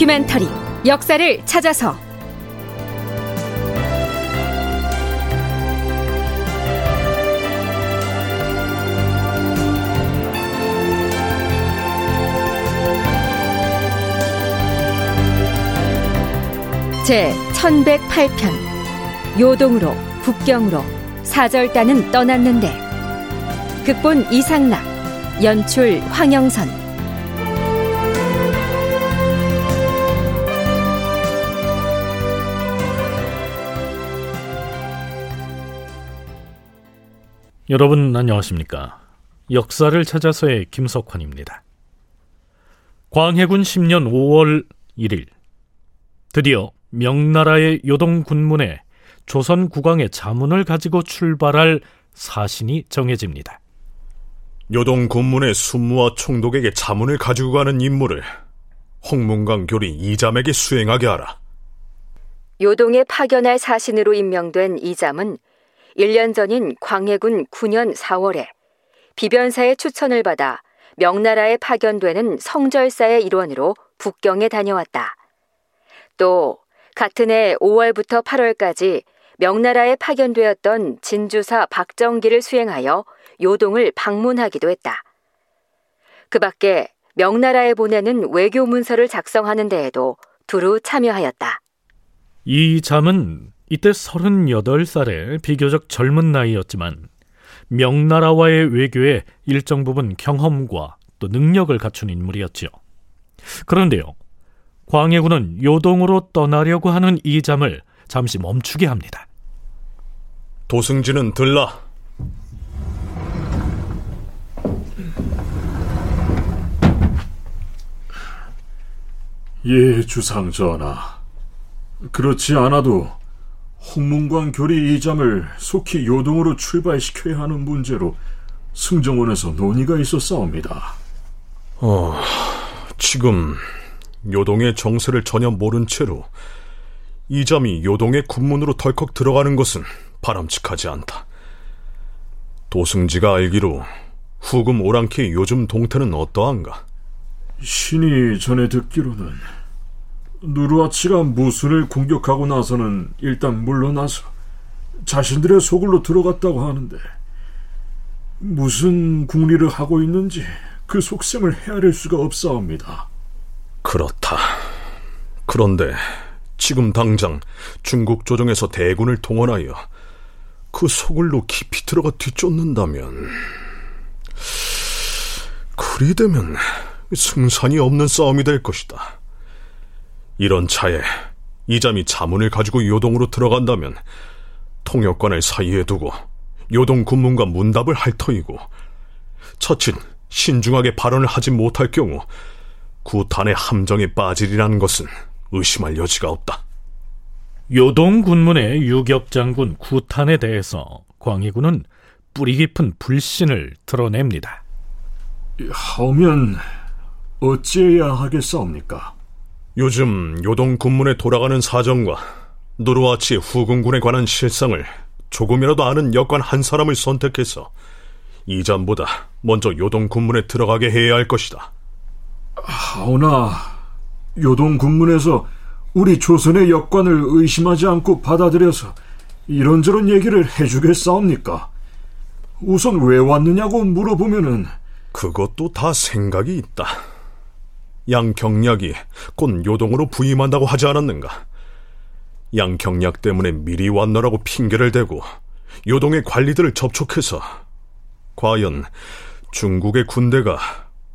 다큐멘터리 역사를 찾아서 제 1108편 요동으로 북경으로 사절단은 떠났는데. 극본 이상락, 연출 황영선. 여러분 안녕하십니까? 역사를 찾아서의 김석환입니다. 광해군 10년 5월 1일 드디어 명나라의 요동 군문에 조선 국왕의 자문을 가지고 출발할 사신이 정해집니다. 요동 군문의 순무와 총독에게 자문을 가지고 가는 임무를 홍문관 교리 이잠에게 수행하게 하라. 요동에 파견할 사신으로 임명된 이잠은 1년 전인 광해군 9년 4월에 비변사의 추천을 받아 명나라에 파견되는 성절사의 일원으로 북경에 다녀왔다. 또 같은 해 5월부터 8월까지 명나라에 파견되었던 진주사 박정기를 수행하여 요동을 방문하기도 했다. 그 밖에 명나라에 보내는 외교 문서를 작성하는 데에도 두루 참여하였다. 이 잠은 이때 38살의 비교적 젊은 나이였지만 명나라와의 외교에 일정 부분 경험과 또 능력을 갖춘 인물이었지요. 그런데요, 광해군은 요동으로 떠나려고 하는 이 잠을 잠시 멈추게 합니다. 도승지는 들라. 예, 주상 전하. 그렇지 않아도 홍문관 교리 이잠을 속히 요동으로 출발시켜야 하는 문제로 승정원에서 논의가 있었사옵니다. 지금 요동의 정세를 전혀 모른 채로 이잠이 요동의 군문으로 덜컥 들어가는 것은 바람직하지 않다. 도승지가 알기로 후금 오랑캐의 요즘 동태는 어떠한가? 신이 전에 듣기로는 누르하치가 무순을 공격하고 나서는 일단 물러나서 자신들의 소굴로 들어갔다고 하는데, 무슨 국리를 하고 있는지 그 속셈을 헤아릴 수가 없사옵니다. 그렇다. 그런데 지금 당장 중국 조정에서 대군을 동원하여 그 소굴로 깊이 들어가 뒤쫓는다면, 그리 되면 승산이 없는 싸움이 될 것이다. 이런 차에 이잠이 자문을 가지고 요동으로 들어간다면 통역관을 사이에 두고 요동 군문과 문답을 할 터이고, 처친 신중하게 발언을 하지 못할 경우 구탄의 함정에 빠지리라는 것은 의심할 여지가 없다. 요동 군문의 유격 장군 구탄에 대해서 광해군은 뿌리 깊은 불신을 드러냅니다. 하오면 어찌해야 하겠사옵니까? 요즘 요동 군문에 돌아가는 사정과 누르하치 후금군에 관한 실상을 조금이라도 아는 역관 한 사람을 선택해서 이잠보다 먼저 요동 군문에 들어가게 해야 할 것이다. 하오나 요동 군문에서 우리 조선의 역관을 의심하지 않고 받아들여서 이런저런 얘기를 해주겠사옵니까? 우선 왜 왔느냐고 물어보면은, 그것도 다 생각이 있다. 양경략이 곧 요동으로 부임한다고 하지 않았는가? 양경략 때문에 미리 왔노라고 핑계를 대고 요동의 관리들을 접촉해서 과연 중국의 군대가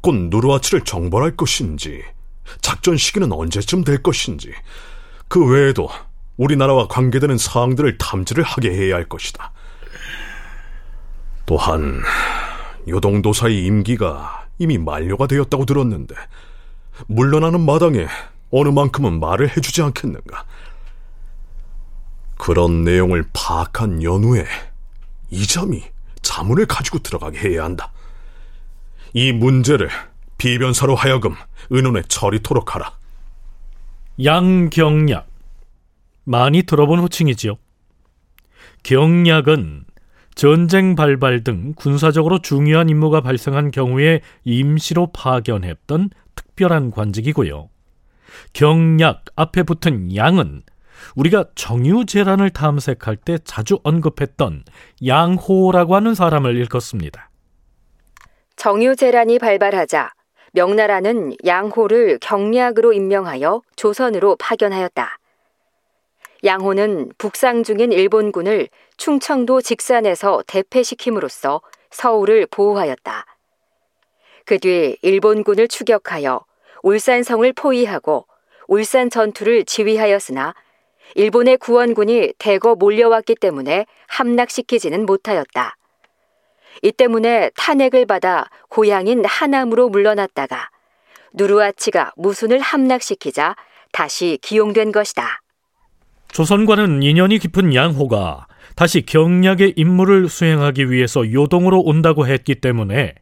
곧 누르하치를 정벌할 것인지, 작전 시기는 언제쯤 될 것인지, 그 외에도 우리나라와 관계되는 사항들을 탐지를 하게 해야 할 것이다. 또한 요동도사의 임기가 이미 만료가 되었다고 들었는데 물러나는 마당에 어느 만큼은 말을 해주지 않겠는가? 그런 내용을 파악한 연후에 이잠이 자문을 가지고 들어가게 해야 한다. 이 문제를 비변사로 하여금 의논에 처리토록 하라. 양경략, 많이 들어본 호칭이지요. 경략은 전쟁 발발 등 군사적으로 중요한 임무가 발생한 경우에 임시로 파견했던 특별한 관직이고요, 경략 앞에 붙은 양은 우리가 정유재란을 탐색할 때 자주 언급했던 양호라고 하는 사람을 일컫습니다. 정유재란이 발발하자 명나라는 양호를 경략으로 임명하여 조선으로 파견하였다. 양호는 북상 중인 일본군을 충청도 직산에서 대패시킴으로써 서울을 보호하였다. 그 뒤 일본군을 추격하여 울산성을 포위하고 울산 전투를 지휘하였으나 일본의 구원군이 대거 몰려왔기 때문에 함락시키지는 못하였다. 이 때문에 탄핵을 받아 고향인 하남으로 물러났다가 누르하치가 무순을 함락시키자 다시 기용된 것이다. 조선과는 인연이 깊은 양호가 다시 경략의 임무를 수행하기 위해서 요동으로 온다고 했기 때문에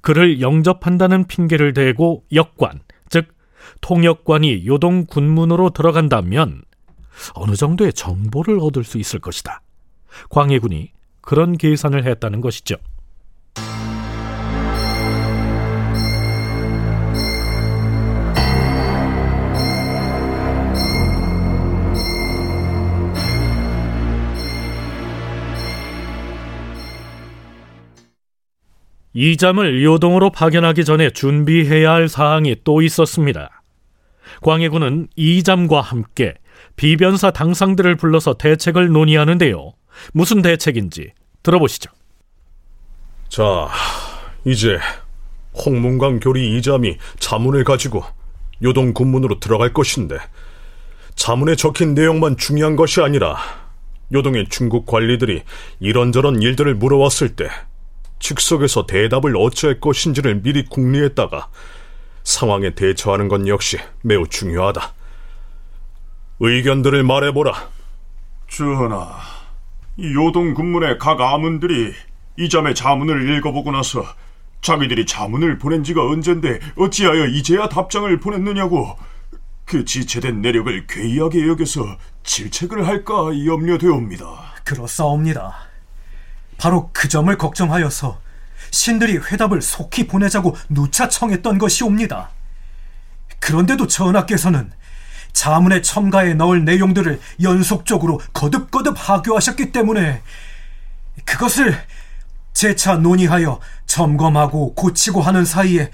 그를 영접한다는 핑계를 대고 역관, 즉 통역관이 요동 군문으로 들어간다면 어느 정도의 정보를 얻을 수 있을 것이다. 광해군이 그런 계산을 했다는 것이죠. 이잠을 요동으로 파견하기 전에 준비해야 할 사항이 또 있었습니다. 광해군은 이잠과 함께 비변사 당상들을 불러서 대책을 논의하는데요. 무슨 대책인지 들어보시죠. 자, 이제 홍문관 교리 이잠이 자문을 가지고 요동 군문으로 들어갈 것인데, 자문에 적힌 내용만 중요한 것이 아니라 요동의 중국 관리들이 이런저런 일들을 물어왔을 때 즉석에서 대답을 어찌할 것인지를 미리 궁리했다가 상황에 대처하는 건 역시 매우 중요하다. 의견들을 말해보라. 전하, 이 요동 군문의 각 아문들이 이잠의 자문을 읽어보고 나서 자기들이 자문을 보낸 지가 언젠데 어찌하여 이제야 답장을 보냈느냐고 그 지체된 내력을 괴이하게 여겨서 질책을 할까 염려되옵니다. 그렇사옵니다. 바로 그 점을 걱정하여서 신들이 회답을 속히 보내자고 누차 청했던 것이옵니다. 그런데도 전하께서는 자문의 첨가에 넣을 내용들을 연속적으로 거듭거듭 하교하셨기 때문에 그것을 재차 논의하여 점검하고 고치고 하는 사이에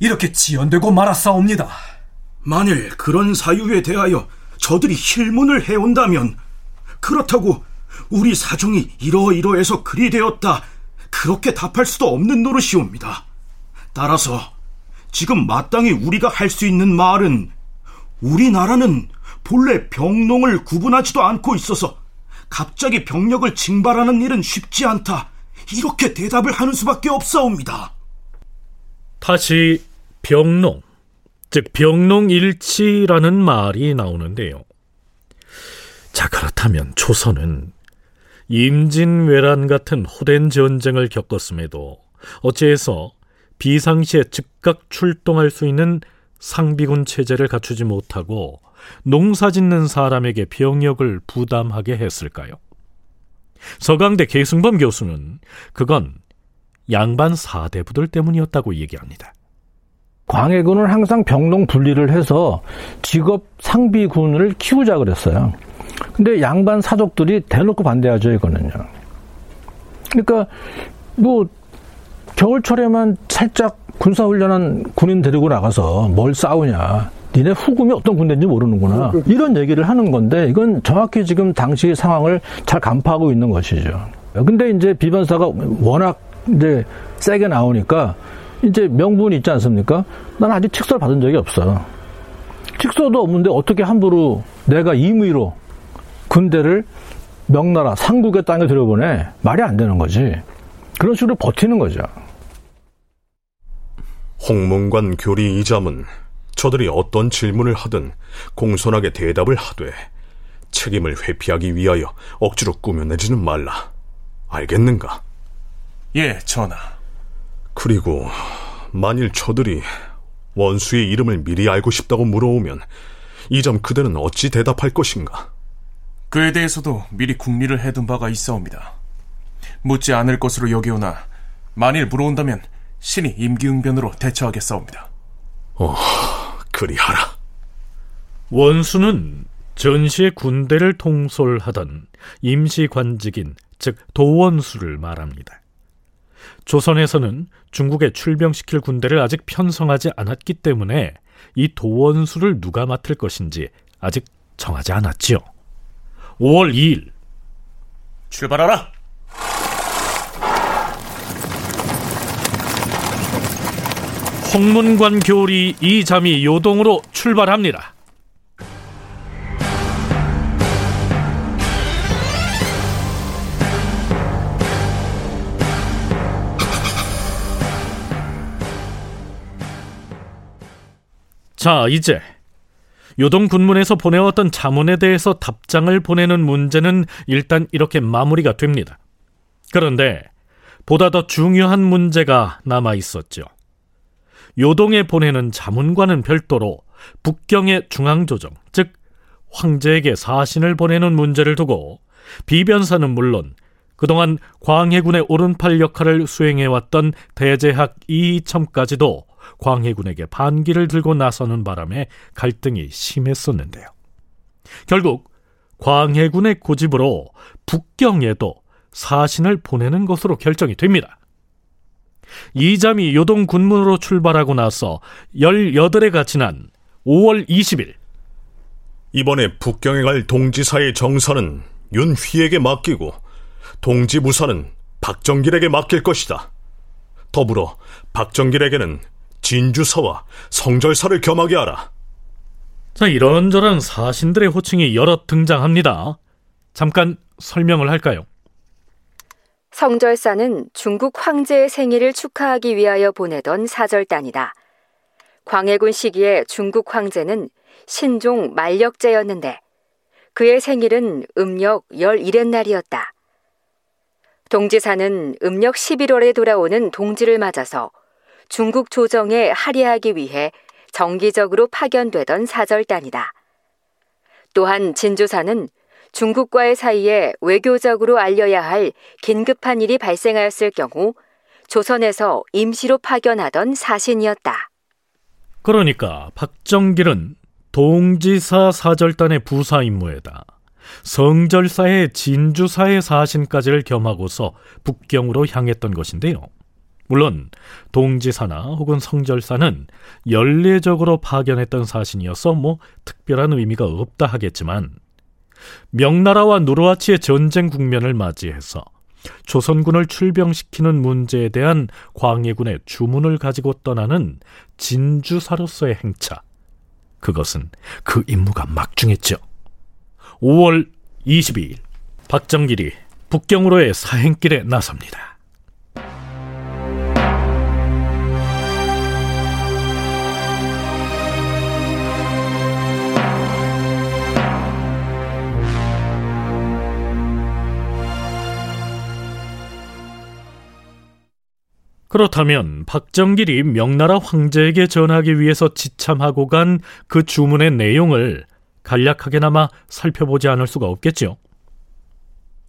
이렇게 지연되고 말았사옵니다. 만일 그런 사유에 대하여 저들이 힐문을 해온다면, 그렇다고 우리 사정이 이러이러해서 그리 되었다, 그렇게 답할 수도 없는 노릇이옵니다. 따라서 지금 마땅히 우리가 할 수 있는 말은, 우리나라는 본래 병농을 구분하지도 않고 있어서 갑자기 병력을 징발하는 일은 쉽지 않다, 이렇게 대답을 하는 수밖에 없사옵니다. 다시 병농, 즉 병농일치라는 말이 나오는데요. 자, 그렇다면 조선은 임진왜란 같은 호된 전쟁을 겪었음에도 어째서 비상시에 즉각 출동할 수 있는 상비군 체제를 갖추지 못하고 농사짓는 사람에게 병역을 부담하게 했을까요? 서강대 계승범 교수는 그건 양반 사대부들 때문이었다고 얘기합니다. 광해군은 항상 병농 분리를 해서 직업 상비군을 키우자 그랬어요. 근데 양반 사족들이 대놓고 반대하죠, 이거는요. 그러니까 뭐 겨울철에만 살짝 군사훈련한 군인 데리고 나가서 뭘 싸우냐, 니네 후금이 어떤 군대인지 모르는구나, 이런 얘기를 하는 건데, 이건 정확히 지금 당시의 상황을 잘 간파하고 있는 것이죠. 근데 이제 비변사가 워낙 이제 세게 나오니까 이제 명분이 있지 않습니까? 난 아직 칙서를 받은 적이 없어. 칙서도 없는데 어떻게 함부로 내가 임의로 군대를 명나라 상국의 땅에 들여보내, 말이 안 되는 거지. 그런 식으로 버티는 거죠. 홍문관 교리 이잠은 저들이 어떤 질문을 하든 공손하게 대답을 하되 책임을 회피하기 위하여 억지로 꾸며내지는 말라. 알겠는가? 예, 전하. 그리고 만일 저들이 원수의 이름을 미리 알고 싶다고 물어오면 이잠 그대는 어찌 대답할 것인가? 그에 대해서도 미리 궁리를 해둔 바가 있어옵니다. 묻지 않을 것으로 여기오나 만일 물어온다면 신이 임기응변으로 대처하겠사옵니다. 그리하라. 원수는 전시의 군대를 통솔하던 임시관직인, 즉 도원수를 말합니다. 조선에서는 중국에 출병시킬 군대를 아직 편성하지 않았기 때문에 이 도원수를 누가 맡을 것인지 아직 정하지 않았지요. 5월 2일 출발하라! 홍문관 교리 이잠이 요동으로 출발합니다. 자, 이제 요동 군문에서 보내왔던 자문에 대해서 답장을 보내는 문제는 일단 이렇게 마무리가 됩니다. 그런데 보다 더 중요한 문제가 남아있었죠. 요동에 보내는 자문과는 별도로 북경의 중앙조정, 즉 황제에게 사신을 보내는 문제를 두고 비변사는 물론 그동안 광해군의 오른팔 역할을 수행해왔던 대제학 이첨까지도 광해군에게 반기를 들고 나서는 바람에 갈등이 심했었는데요. 결국 광해군의 고집으로 북경에도 사신을 보내는 것으로 결정이 됩니다. 이잠이 요동 군문으로 출발하고 나서 18해가 지난 5월 20일 이번에 북경에 갈 동지사의 정사는 윤휘에게 맡기고 동지부사는 박정길에게 맡길 것이다. 더불어 박정길에게는 진주사와 성절사를 겸하게 하라. 자, 이런저런 사신들의 호칭이 여럿 등장합니다. 잠깐 설명을 할까요? 성절사는 중국 황제의 생일을 축하하기 위하여 보내던 사절단이다. 광해군 시기에 중국 황제는 신종 만력제였는데 그의 생일은 음력 11의 날이었다. 동지사는 음력 11월에 돌아오는 동지를 맞아서 중국 조정에 할애하기 위해 정기적으로 파견되던 사절단이다. 또한 진주사는 중국과의 사이에 외교적으로 알려야 할 긴급한 일이 발생하였을 경우 조선에서 임시로 파견하던 사신이었다. 그러니까 박정길은 동지사 사절단의 부사 임무에다 성절사의 진주사의 사신까지를 겸하고서 북경으로 향했던 것인데요. 물론 동지사나 혹은 성절사는 연례적으로 파견했던 사신이어서 특별한 의미가 없다 하겠지만 명나라와 누르하치의 전쟁 국면을 맞이해서 조선군을 출병시키는 문제에 대한 광해군의 주문을 가지고 떠나는 진주사로서의 행차, 그것은 그 임무가 막중했죠. 5월 22일 박정길이 북경으로의 사행길에 나섭니다. 그렇다면 박정길이 명나라 황제에게 전하기 위해서 지참하고 간 그 주문의 내용을 간략하게나마 살펴보지 않을 수가 없겠죠.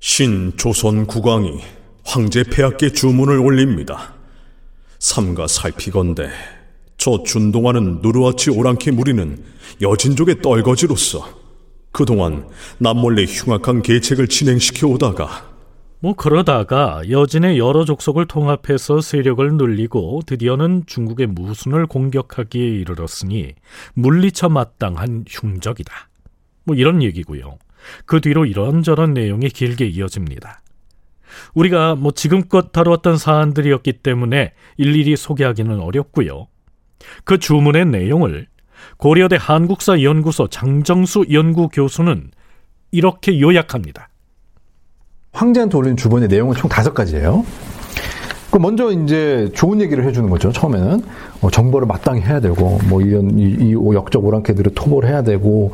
신조선 국왕이 황제 폐하께 주문을 올립니다. 삼가 살피건대 저 준동하는 누르하치 오랑캐 무리는 여진족의 떨거지로서 그동안 남몰래 흉악한 계책을 진행시켜오다가 그러다가 여진의 여러 족속을 통합해서 세력을 늘리고 드디어는 중국의 무순을 공격하기에 이르렀으니 물리쳐 마땅한 흉적이다. 이런 얘기고요. 그 뒤로 이런저런 내용이 길게 이어집니다. 우리가 지금껏 다루었던 사안들이었기 때문에 일일이 소개하기는 어렵고요. 그 주문의 내용을 고려대 한국사 연구소 장정수 연구교수는 이렇게 요약합니다. 황제한테 올린 주문의 내용은 총 5가지예요. 그 먼저 이제 좋은 얘기를 해주는 거죠. 처음에는 정벌을 마땅히 해야 되고, 이런 이 역적 오랑캐들을 토벌 해야 되고,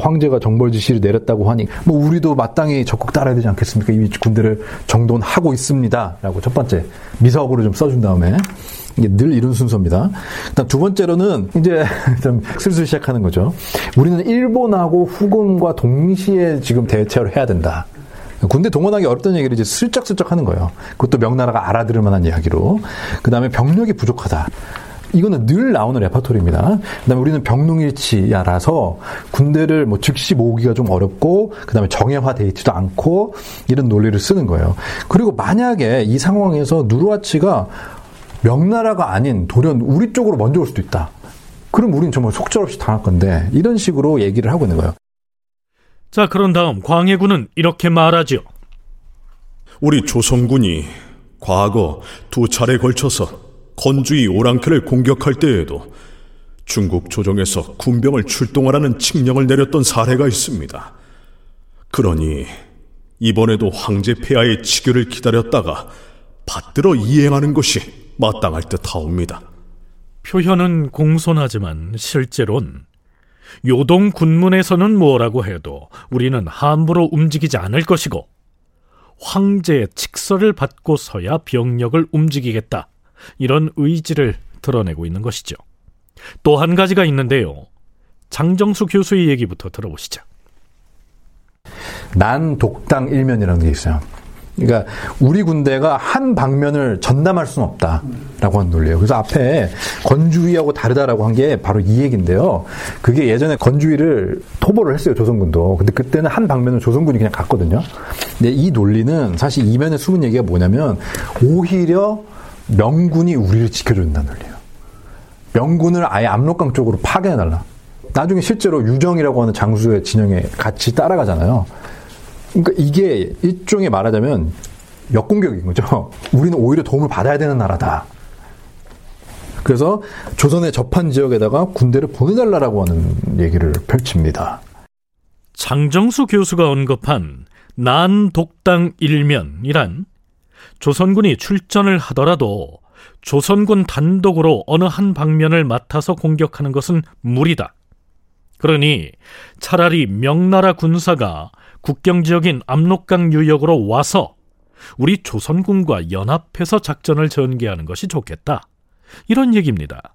황제가 정벌 지시를 내렸다고 하니 우리도 마땅히 적극 따라야 되지 않겠습니까? 이미 군대를 정돈하고 있습니다.라고 첫 번째 미사어구를 좀 써준 다음에. 이게 늘 이런 순서입니다. 일단 두 번째로는 이제 슬슬 시작하는 거죠. 우리는 일본하고 후금과 동시에 지금 대처를 해야 된다. 군대 동원하기 어렵다는 얘기를 이제 슬쩍슬쩍 하는 거예요. 그것도 명나라가 알아들을 만한 이야기로. 그 다음에 병력이 부족하다. 이거는 늘 나오는 레파토리입니다. 그다음에 우리는 병농일치라서 군대를 뭐 즉시 모으기가 좀 어렵고 그다음에 정예화돼 있지도 않고 이런 논리를 쓰는 거예요. 그리고 만약에 이 상황에서 누르하치가 명나라가 아닌 돌연 우리 쪽으로 먼저 올 수도 있다. 그럼 우린 정말 속절없이 당할 건데 이런 식으로 얘기를 하고 있는 거예요. 자, 그런 다음 광해군은 이렇게 말하죠. 우리 조선군이 과거 두 차례 걸쳐서 건주의 오랑캐를 공격할 때에도 중국 조정에서 군병을 출동하라는 칙령을 내렸던 사례가 있습니다. 그러니 이번에도 황제 폐하의 치교를 기다렸다가 받들어 이행하는 것이 마땅할 듯하옵니다. 표현은 공손하지만 실제론 요동 군문에서는 뭐라고 해도 우리는 함부로 움직이지 않을 것이고 황제의 칙서를 받고서야 병력을 움직이겠다, 이런 의지를 드러내고 있는 것이죠. 또 한 가지가 있는데요, 장정수 교수의 얘기부터 들어보시죠. 난독당 일면이라는 게 있어요. 그러니까 우리 군대가 한 방면을 전담할 수는 없다라고 하는 논리예요. 그래서 앞에 건주의하고 다르다라고 한 게 바로 이 얘기인데요. 그게 예전에 건주의를 토벌을 했어요, 조선군도. 근데 그때는 한 방면을 조선군이 그냥 갔거든요. 근데 이 논리는 사실 이면에 숨은 얘기가 뭐냐면 오히려 명군이 우리를 지켜준다는 논리예요. 명군을 아예 압록강 쪽으로 파견해달라. 나중에 실제로 유정이라고 하는 장수의 진영에 같이 따라가잖아요. 그러니까 이게 일종의 말하자면 역공격인 거죠. 우리는 오히려 도움을 받아야 되는 나라다. 그래서 조선의 접한 지역에다가 군대를 보내달라고 하는 얘기를 펼칩니다. 장정수 교수가 언급한 난독당 일면이란 조선군이 출전을 하더라도 조선군 단독으로 어느 한 방면을 맡아서 공격하는 것은 무리다. 그러니 차라리 명나라 군사가 국경지역인 압록강 유역으로 와서 우리 조선군과 연합해서 작전을 전개하는 것이 좋겠다, 이런 얘기입니다.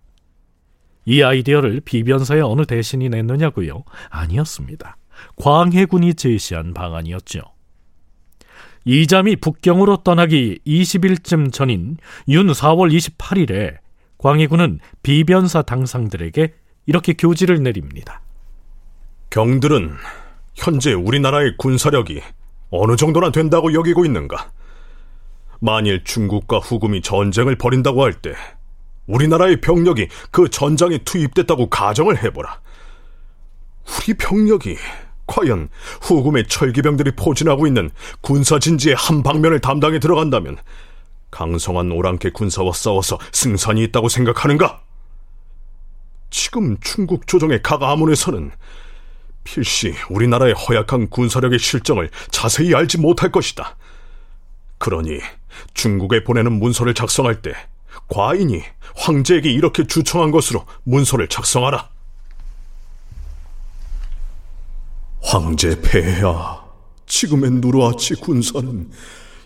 이 아이디어를 비변사의 어느 대신이 냈느냐고요? 아니었습니다. 광해군이 제시한 방안이었죠. 이잠이 북경으로 떠나기 20일쯤 전인 윤 4월 28일에 광해군은 비변사 당상들에게 이렇게 교지를 내립니다. 경들은 현재 우리나라의 군사력이 어느 정도나 된다고 여기고 있는가? 만일 중국과 후금이 전쟁을 벌인다고 할 때 우리나라의 병력이 그 전장에 투입됐다고 가정을 해보라. 우리 병력이 과연 후금의 철기병들이 포진하고 있는 군사진지의 한 방면을 담당해 들어간다면 강성한 오랑캐 군사와 싸워서 승산이 있다고 생각하는가? 지금 중국 조정의 각 아문에서는 필시 우리나라의 허약한 군사력의 실정을 자세히 알지 못할 것이다. 그러니 중국에 보내는 문서를 작성할 때 과인이 황제에게 이렇게 주청한 것으로 문서를 작성하라. 황제 폐하, 지금의 누르하치 군사는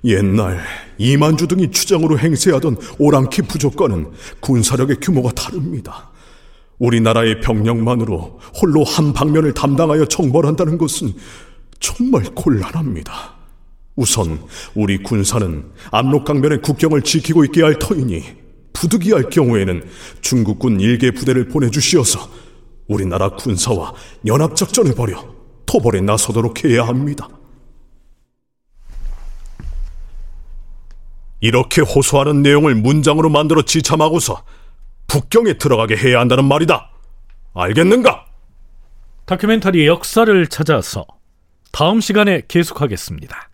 옛날 이만주 등이 추장으로 행세하던 오랑캐 부족과는 군사력의 규모가 다릅니다. 우리나라의 병력만으로 홀로 한 방면을 담당하여 정벌한다는 것은 정말 곤란합니다. 우선 우리 군사는 압록강변의 국경을 지키고 있게 할 터이니 부득이할 경우에는 중국군 일개 부대를 보내주시어서 우리나라 군사와 연합작전을 벌여 토벌에 나서도록 해야 합니다. 이렇게 호소하는 내용을 문장으로 만들어 지참하고서 국경에 들어가게 해야 한다는 말이다. 알겠는가? 다큐멘터리 역사를 찾아서 다음 시간에 계속하겠습니다.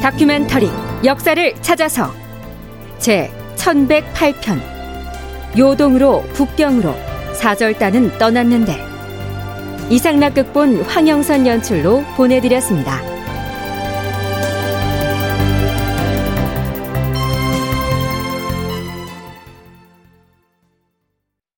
다큐멘터리 역사를 찾아서 제 1108편 요동으로 북경으로 사절단은 떠났는데, 이상락 극본, 황영선 연출로 보내드렸습니다.